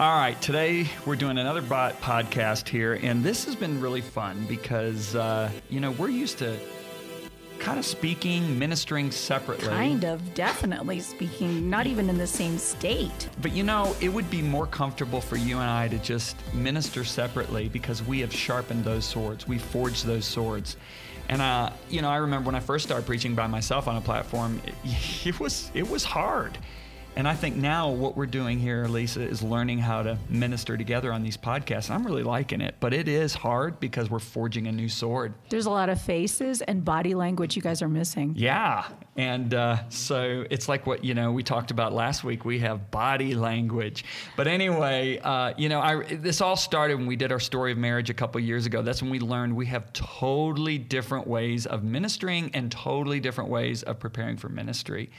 All right, today we're doing another podcast here, and this has been really fun because, we're used to kind of speaking, ministering separately. Kind of, definitely speaking, not even in the same state. But, it would be more comfortable for you and I to just minister separately because we have sharpened those swords, we forged those swords. And, I remember when I first started preaching by myself on a platform, it was hard. And I think now what we're doing here, Lisa, is learning how to minister together on these podcasts. I'm really liking it, but it is hard because we're forging a new sword. There's a lot of faces and body language you guys are missing. Yeah. And so it's like what, we talked about last week. We have body language. But anyway, this all started when we did our story of marriage a couple years ago. That's when we learned we have totally different ways of ministering and totally different ways of preparing for ministry.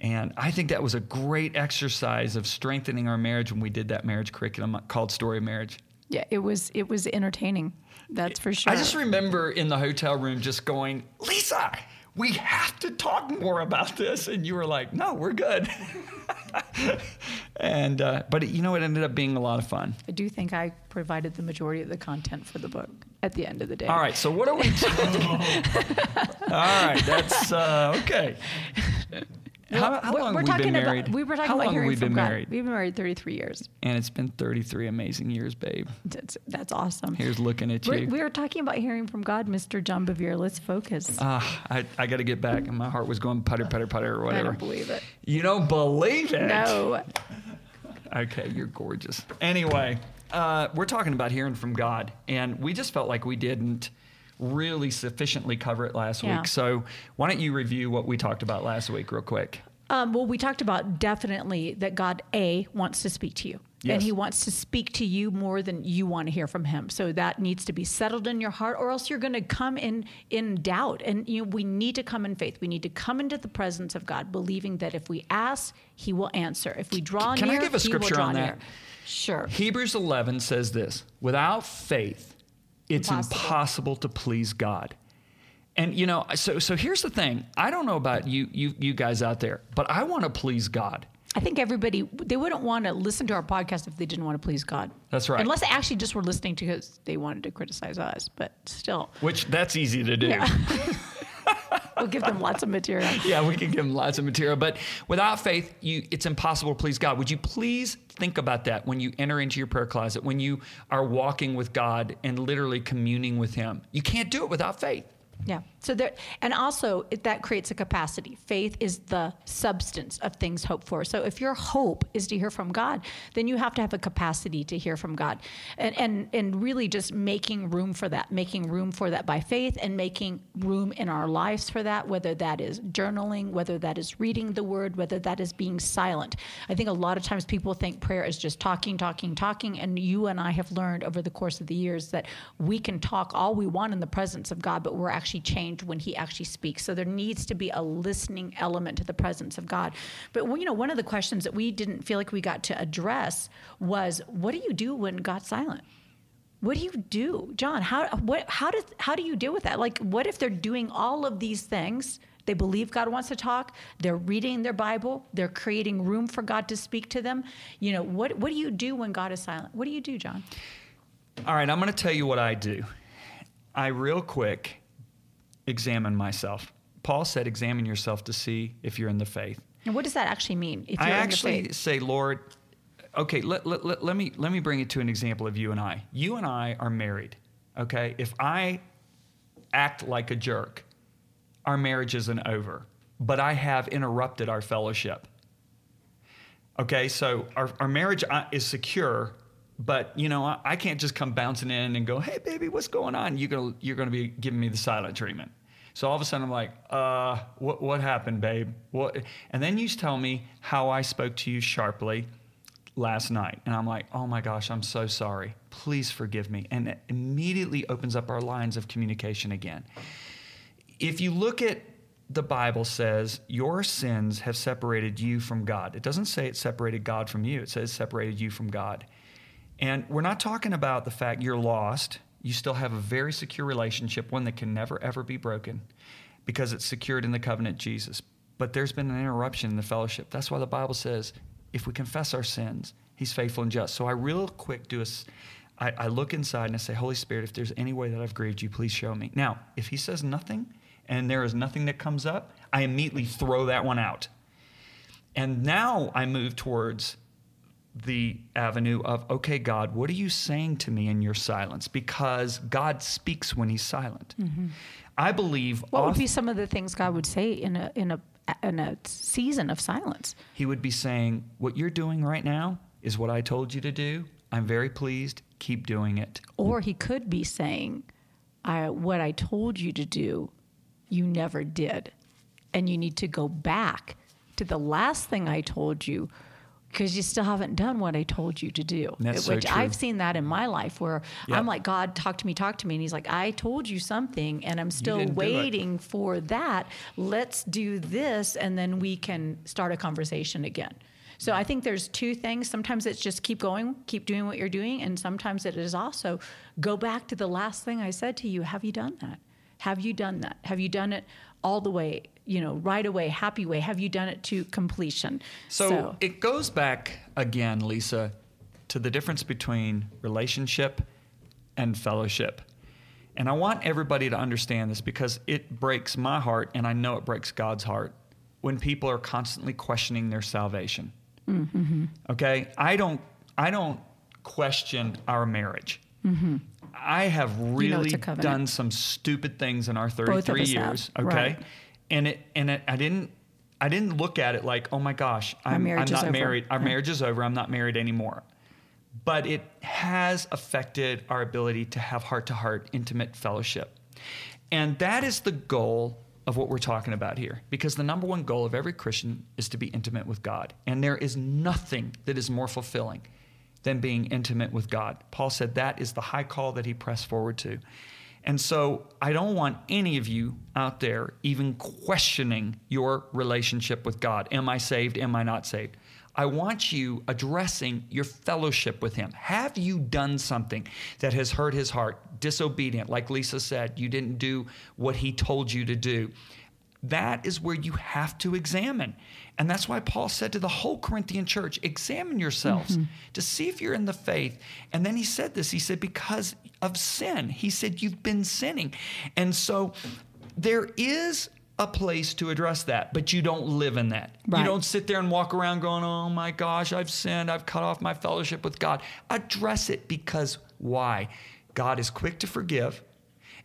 And I think that was a great exercise of strengthening our marriage when we did that marriage curriculum called Story of Marriage. Yeah, it was entertaining, that's for sure. I just remember in the hotel room just going, Lisa, we have to talk more about this. And you were like, no, we're good. And but it ended up being a lot of fun. I do think I provided the majority of the content for the book at the end of the day. All right, so what are we doing? All right, that's okay. How long have we been married? We were talking about hearing from God. We've been married 33 years. And it's been 33 amazing years, babe. That's awesome. Here's looking at you. We were talking about hearing from God, Mr. John Bevere. Let's focus. I got to get back, and my heart was going putter, putter, putter, or whatever. I don't believe it. You don't believe it? No. Okay, you're gorgeous. Anyway, we're talking about hearing from God, and we just felt like we didn't really sufficiently cover it last week. So why don't you review what we talked about last week real quick? Well, we talked about definitely that God, wants to speak to you. Yes. And he wants to speak to you more than you want to hear from him. So that needs to be settled in your heart, or else you're going to come in doubt. And we need to come in faith. We need to come into the presence of God, believing that if we ask, he will answer. If we draw near, he will draw near. Can I give a scripture on that? Sure. Hebrews 11 says this, without faith, it's impossible to please God. And, so here's the thing. I don't know about you guys out there, but I want to please God. I think everybody, they wouldn't want to listen to our podcast if they didn't want to please God. That's right. Unless they actually just were listening to because they wanted to criticize us, but still. Which, that's easy to do. Yeah. We'll give them lots of material. Yeah, we can give them lots of material. But without faith, it's impossible to please God. Would you please think about that when you enter into your prayer closet, when you are walking with God and literally communing with him? You can't do it without faith. Yeah. So there, and also that creates a capacity. Faith is the substance of things hoped for. So if your hope is to hear from God, then you have to have a capacity to hear from God, and really just making room for that by faith, and making room in our lives for that. Whether that is journaling, whether that is reading the Word, whether that is being silent. I think a lot of times people think prayer is just talking, and you and I have learned over the course of the years that we can talk all we want in the presence of God, but we're actually change when he actually speaks. So there needs to be a listening element to the presence of God. But one of the questions that we didn't feel like we got to address was, what do you do when God's silent? What do you do, John? How do you deal with that? Like, what if they're doing all of these things? They believe God wants to talk. They're reading their Bible. They're creating room for God to speak to them. What do you do when God is silent? What do you do, John? All right, I'm going to tell you what I do. I real quick examine myself. Paul said, examine yourself to see if you're in the faith. And what does that actually mean? If you're in the faith? Say, Lord, okay, let me bring it to an example of you and I. You and I are married, okay? If I act like a jerk, our marriage isn't over, but I have interrupted our fellowship. Okay, so our marriage is secure, but, I can't just come bouncing in and go, hey, baby, what's going on? You're gonna be giving me the silent treatment. So all of a sudden I'm like, what happened, babe? What? And then you tell me how I spoke to you sharply last night. And I'm like, oh my gosh, I'm so sorry. Please forgive me. And it immediately opens up our lines of communication again. If you look at the Bible says, your sins have separated you from God. It doesn't say it separated God from you. It says separated you from God. And we're not talking about the fact you're lost. You still have a very secure relationship, one that can never, ever be broken because it's secured in the covenant Jesus. But there's been an interruption in the fellowship. That's why the Bible says, if we confess our sins, He's faithful and just. So I real quick I look inside and I say, Holy Spirit, if there's any way that I've grieved you, please show me. Now, if he says nothing and there is nothing that comes up, I immediately throw that one out. And now I move towards the avenue of, okay, God, what are you saying to me in your silence? Because God speaks when he's silent. Mm-hmm. I believe... What would be some of the things God would say in a season of silence? He would be saying, what you're doing right now is what I told you to do. I'm very pleased. Keep doing it. Or he could be saying, what I told you to do, you never did. And you need to go back to the last thing I told you, because you still haven't done what I told you to do. That's so true. I've seen that in my life where I'm like, God, talk to me. And he's like, I told you something and I'm still waiting for that. Let's do this. And then we can start a conversation again. So I think there's two things. Sometimes it's just keep going, keep doing what you're doing. And sometimes it is also go back to the last thing I said to you. Have you done that? Have you done that? Have you done it all the way, right away, happy way? Have you done it to completion? So it goes back again, Lisa, to the difference between relationship and fellowship. And I want everybody to understand this because it breaks my heart, and I know it breaks God's heart, when people are constantly questioning their salvation. Mm-hmm. Okay? I don't question our marriage. Mm-hmm. I have really done some stupid things in our 33 years. Have. Okay. Right. And I didn't look at it like, oh my gosh, I'm not married. Our marriage is over. I'm not married anymore. But it has affected our ability to have heart-to-heart intimate fellowship. And that is the goal of what we're talking about here, because the number one goal of every Christian is to be intimate with God. And there is nothing that is more fulfilling than being intimate with God. Paul said that is the high call that he pressed forward to. And so I don't want any of you out there even questioning your relationship with God. Am I saved? Am I not saved? I want you addressing your fellowship with him. Have you done something that has hurt his heart, disobedient? Like Lisa said, you didn't do what he told you to do. That is where you have to examine. And that's why Paul said to the whole Corinthian church, examine yourselves to see if you're in the faith. And then he said this, he said, because of sin, he said, you've been sinning. And so there is a place to address that, but you don't live in that. Right. You don't sit there and walk around going, oh my gosh, I've sinned. I've cut off my fellowship with God. Address it, because why? God is quick to forgive.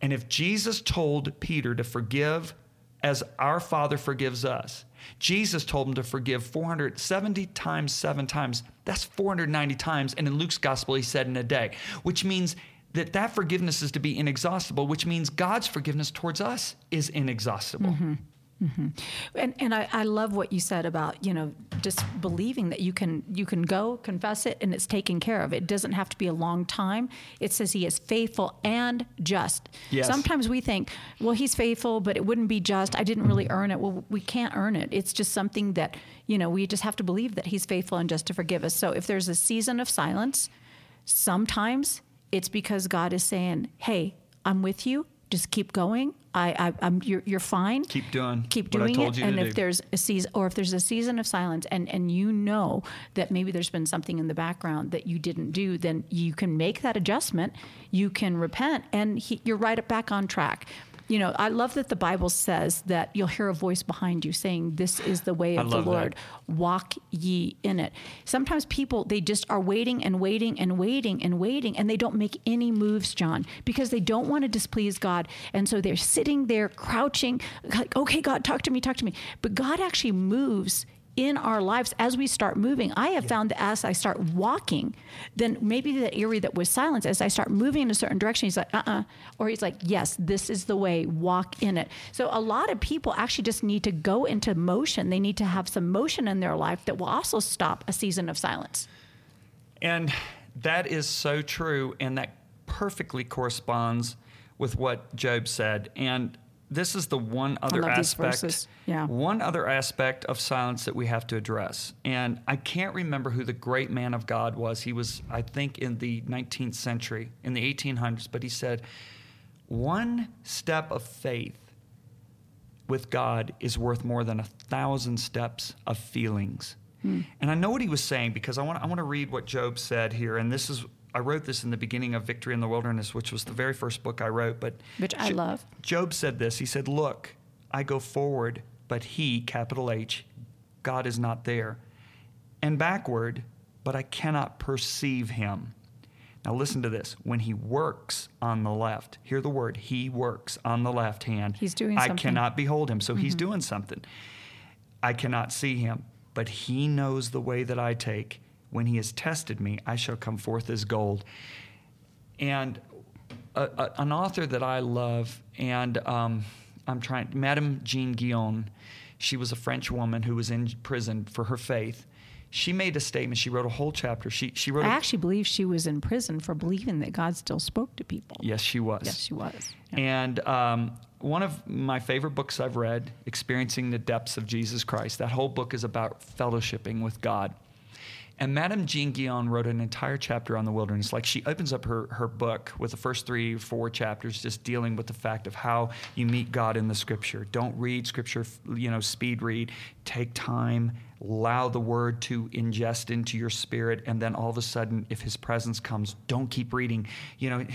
And if Jesus told Peter to forgive as our Father forgives us, Jesus told him to forgive 470 times, 7 times. That's 490 times. And in Luke's gospel, he said in a day, which means that forgiveness is to be inexhaustible, which means God's forgiveness towards us is inexhaustible. Mm-hmm. Mm-hmm. And I love what you said about, just believing that you can go confess it and it's taken care of. It doesn't have to be a long time. It says he is faithful and just. Yes. Sometimes we think, well, he's faithful, but it wouldn't be just. I didn't really earn it. Well, we can't earn it. It's just something that, we just have to believe that he's faithful and just to forgive us. So if there's a season of silence, sometimes it's because God is saying, hey, I'm with you. Just keep going. You're fine. Keep doing what I told you to do. And if there's a season, or if there's a season of silence, and that maybe there's been something in the background that you didn't do, then you can make that adjustment. You can repent, and you're right back on track. I love that the Bible says that you'll hear a voice behind you saying, this is the way of the Lord. That. Walk ye in it. Sometimes people, they just are waiting and waiting and waiting and waiting, and they don't make any moves, John, because they don't want to displease God. And so they're sitting there crouching, like, okay, God, talk to me. But God actually moves in our lives as we start moving. I have found that as I start walking, then maybe the area that was silence, as I start moving in a certain direction, he's like, or he's like, yes, this is the way, walk in it. So a lot of people actually just need to go into motion. They need to have some motion in their life that will also stop a season of silence. And that is so true. And that perfectly corresponds with what Job said. And this is the one other aspect. Yeah. One other aspect of silence that we have to address. And I can't remember who the great man of God was. He was, I think, in the 19th century, in the 1800s. But he said, one step of faith with God is worth more than 1,000 steps of feelings. And I know what he was saying because I want to read what Job said here. And this is, I wrote this in the beginning of Victory in the Wilderness, which was the very first book I wrote. But which I love. Job said this. He said, look, I go forward, but he, capital H, God is not there. And backward, but I cannot perceive him. Now listen to this. When he works on the left, hear the word, he works on the left hand. He's doing something. I cannot behold him. So he's doing something. I cannot see him, but he knows the way that I take. When he has tested me, I shall come forth as gold. And an author that I love, and Madame Jeanne Guyon, she was a French woman who was in prison for her faith. She made a statement. She wrote a whole chapter. She wrote. I actually believe she was in prison for believing that God still spoke to people. Yes, she was. Yes, she was. Yeah. And one of my favorite books I've read, Experiencing the Depths of Jesus Christ, that whole book is about fellowshipping with God. And Madame Jeanne Guyon wrote an entire chapter on the wilderness. Like, she opens up her book with the first 3 or 4 chapters just dealing with the fact of how you meet God in the Scripture. Don't read Scripture, speed read. Take time. Allow the word to ingest into your spirit, and then all of a sudden, if his presence comes, don't keep reading.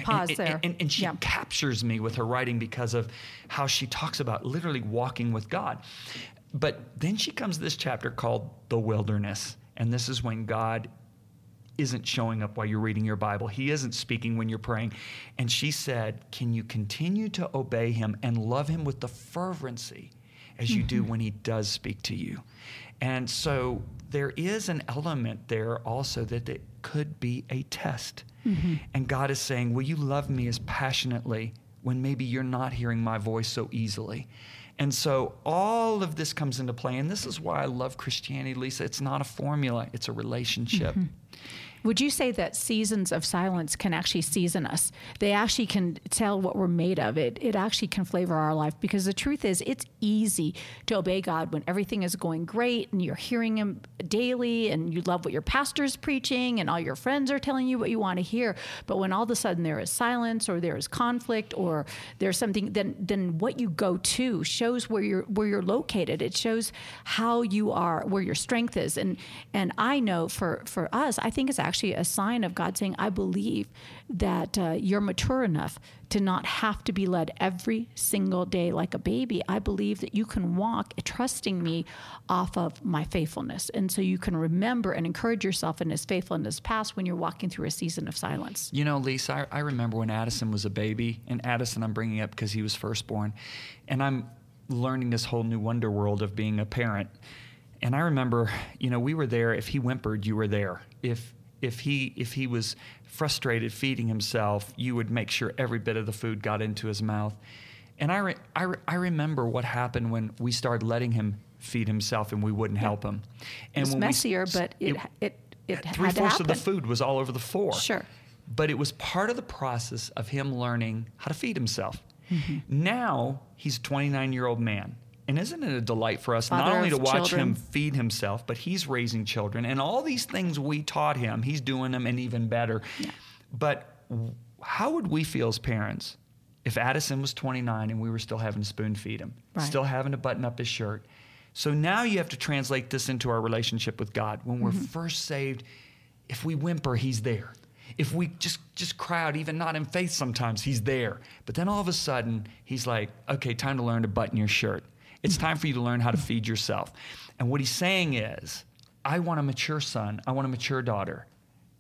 Pause there. And she captures me with her writing because of how she talks about literally walking with God. But then she comes to this chapter called The Wilderness, and this is when God isn't showing up while you're reading your Bible. He isn't speaking when you're praying. And she said, can you continue to obey him and love him with the fervency as you do when he does speak to you? And so there is an element there also that it could be a test. And God is saying, will you love me as passionately when maybe you're not hearing my voice so easily? And so all of this comes into play. And this is why I love Christianity, Lisa. It's not a formula. It's a relationship. Would you say that seasons of silence can actually season us? They actually can tell what we're made of. It actually can flavor our life, because the truth is, it's easy to obey God when everything is going great and you're hearing him daily and you love what your pastor's preaching and all your friends are telling you what you want to hear. But when all of a sudden there is silence or there is conflict or there's something, then what you go to shows where you're located. It shows how you are, where your strength is. And I know for us, I think it's actually a sign of God saying, I believe that you're mature enough to not have to be led every single day like a baby. I believe that you can walk trusting me off of my faithfulness. And so you can remember and encourage yourself in his faithfulness past when you're walking through a season of silence. Lisa, I remember when Addison was a baby, and Addison I'm bringing up because he was firstborn, and I'm learning this whole new wonder world of being a parent. And I remember, we were there. If he whimpered, you were there. If he was frustrated feeding himself, you would make sure every bit of the food got into his mouth. And I remember what happened when we started letting him feed himself and we wouldn't help him. And it was messier, but it had to happen. 3/4 of the food was all over the floor. Sure. But it was part of the process of him learning how to feed himself. Now he's a 29-year-old man. And isn't it a delight for us not only to watch him feed himself, but he's raising children. And all these things we taught him, he's doing them and even better. Yeah. But how would we feel as parents if Addison was 29 and we were still having to spoon feed him, still having to button up his shirt? So now you have to translate this into our relationship with God. When we're first saved, if we whimper, he's there. If we just cry out, even not in faith sometimes, he's there. But then all of a sudden, he's like, okay, time to learn to button your shirt. It's time for you to learn how to feed yourself. And what he's saying is, I want a mature son. I want a mature daughter,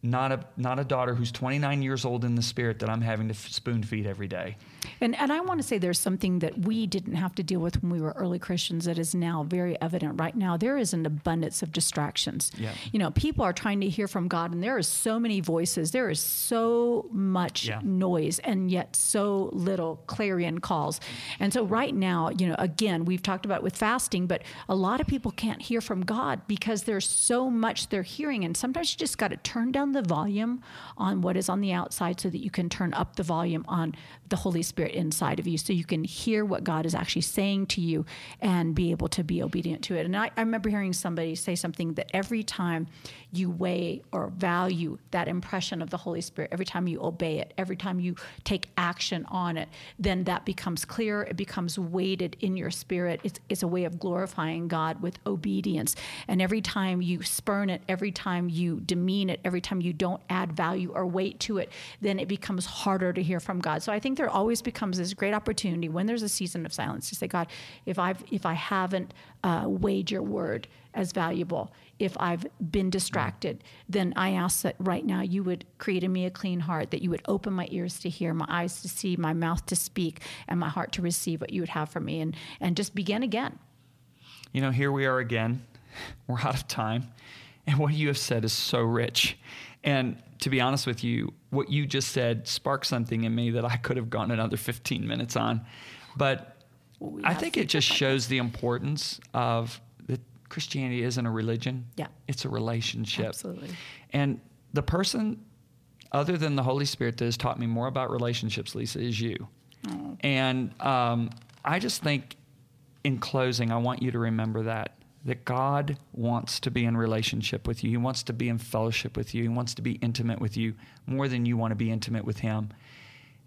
not a daughter who's 29 years old in the spirit that I'm having to spoon feed every day. And I want to say there's something that we didn't have to deal with when we were early Christians that is now very evident right now. There is an abundance of distractions. Yeah. People are trying to hear from God, and there is so many voices. There is so much noise, and yet so little clarion calls. And so right now, again, we've talked about with fasting, but a lot of people can't hear from God because there's so much they're hearing. And sometimes you just got to turn down the volume on what is on the outside so that you can turn up the volume on the Holy Spirit inside of you so you can hear what God is actually saying to you and be able to be obedient to it. And I remember hearing somebody say something that every time you weigh or value that impression of the Holy Spirit, every time you obey it, every time you take action on it, then that becomes clear. It becomes weighted in your spirit. It's a way of glorifying God with obedience. And every time you spurn it, every time you demean it, every time you don't add value or weight to it, then it becomes harder to hear from God. So I think there always becomes this great opportunity when there's a season of silence to say, God, if I haven't weighed your word as valuable, if I've been distracted, then I ask that right now you would create in me a clean heart, that you would open my ears to hear, my eyes to see, my mouth to speak, and my heart to receive what you would have for me, and just begin again. You know, here we are again. We're out of time. And what you have said is so rich. And to be honest with you, what you just said sparked something in me that I could have gone another 15 minutes on. But I think it just shows the importance of that Christianity isn't a religion. Yeah. It's a relationship. Absolutely. And the person other than the Holy Spirit that has taught me more about relationships, Lisa, is you. Oh. And I just think in closing, I want you to remember that God wants to be in relationship with you. He wants to be in fellowship with you. He wants to be intimate with you more than you want to be intimate with him.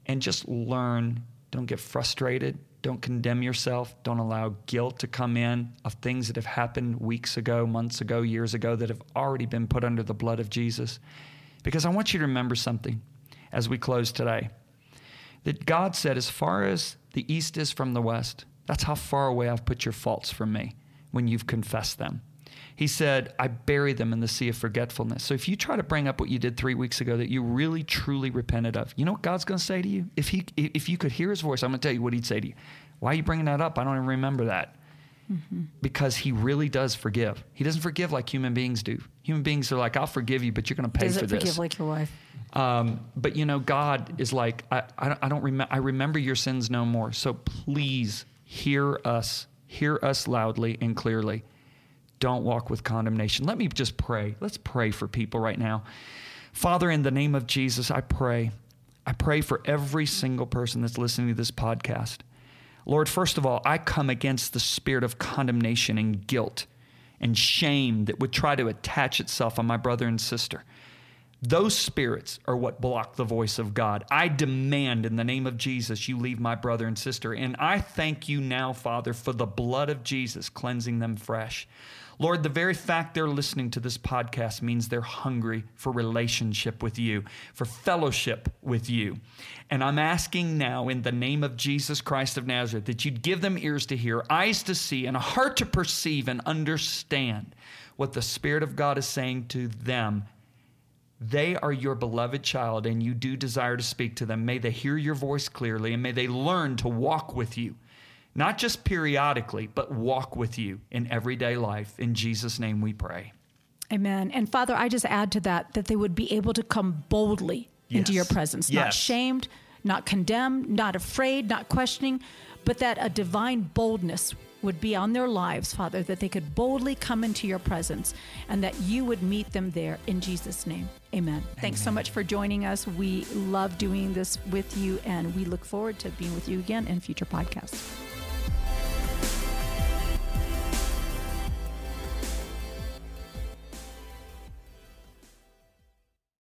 And just learn, don't get frustrated, don't condemn yourself, don't allow guilt to come in of things that have happened weeks ago, months ago, years ago that have already been put under the blood of Jesus. Because I want you to remember something as we close today, that God said, as far as the east is from the west, that's how far away I've put your faults from me. When you've confessed them. He said, I bury them in the sea of forgetfulness. So if you try to bring up what you did 3 weeks ago that you really, truly repented of, you know what God's going to say to you? If you could hear his voice, I'm going to tell you what he'd say to you. Why are you bringing that up? I don't even remember that. Mm-hmm. Because he really does forgive. He doesn't forgive like human beings do. Human beings are like, I'll forgive you, but you're going to pay for this. Doesn't forgive like your wife. But you know, God is like, I remember your sins no more. So please hear us. Hear us loudly and clearly. Don't walk with condemnation. Let me just pray. Let's pray for people right now. Father, in the name of Jesus, I pray. I pray for every single person that's listening to this podcast. Lord, first of all, I come against the spirit of condemnation and guilt and shame that would try to attach itself on my brother and sister. Those spirits are what block the voice of God. I demand in the name of Jesus, you leave my brother and sister. And I thank you now, Father, for the blood of Jesus cleansing them fresh. Lord, the very fact they're listening to this podcast means they're hungry for relationship with you, for fellowship with you. And I'm asking now in the name of Jesus Christ of Nazareth that you'd give them ears to hear, eyes to see, and a heart to perceive and understand what the Spirit of God is saying to them. They are your beloved child, and you do desire to speak to them. May they hear your voice clearly, and may they learn to walk with you, not just periodically, but walk with you in everyday life. In Jesus' name we pray. Amen. And Father, I just add to that they would be able to come boldly into your presence, not shamed, not condemned, not afraid, not questioning, but that a divine boldness would be on their lives, Father, that they could boldly come into your presence and that you would meet them there in Jesus' name. Amen. Thanks so much for joining us. We love doing this with you, and we look forward to being with you again in future podcasts.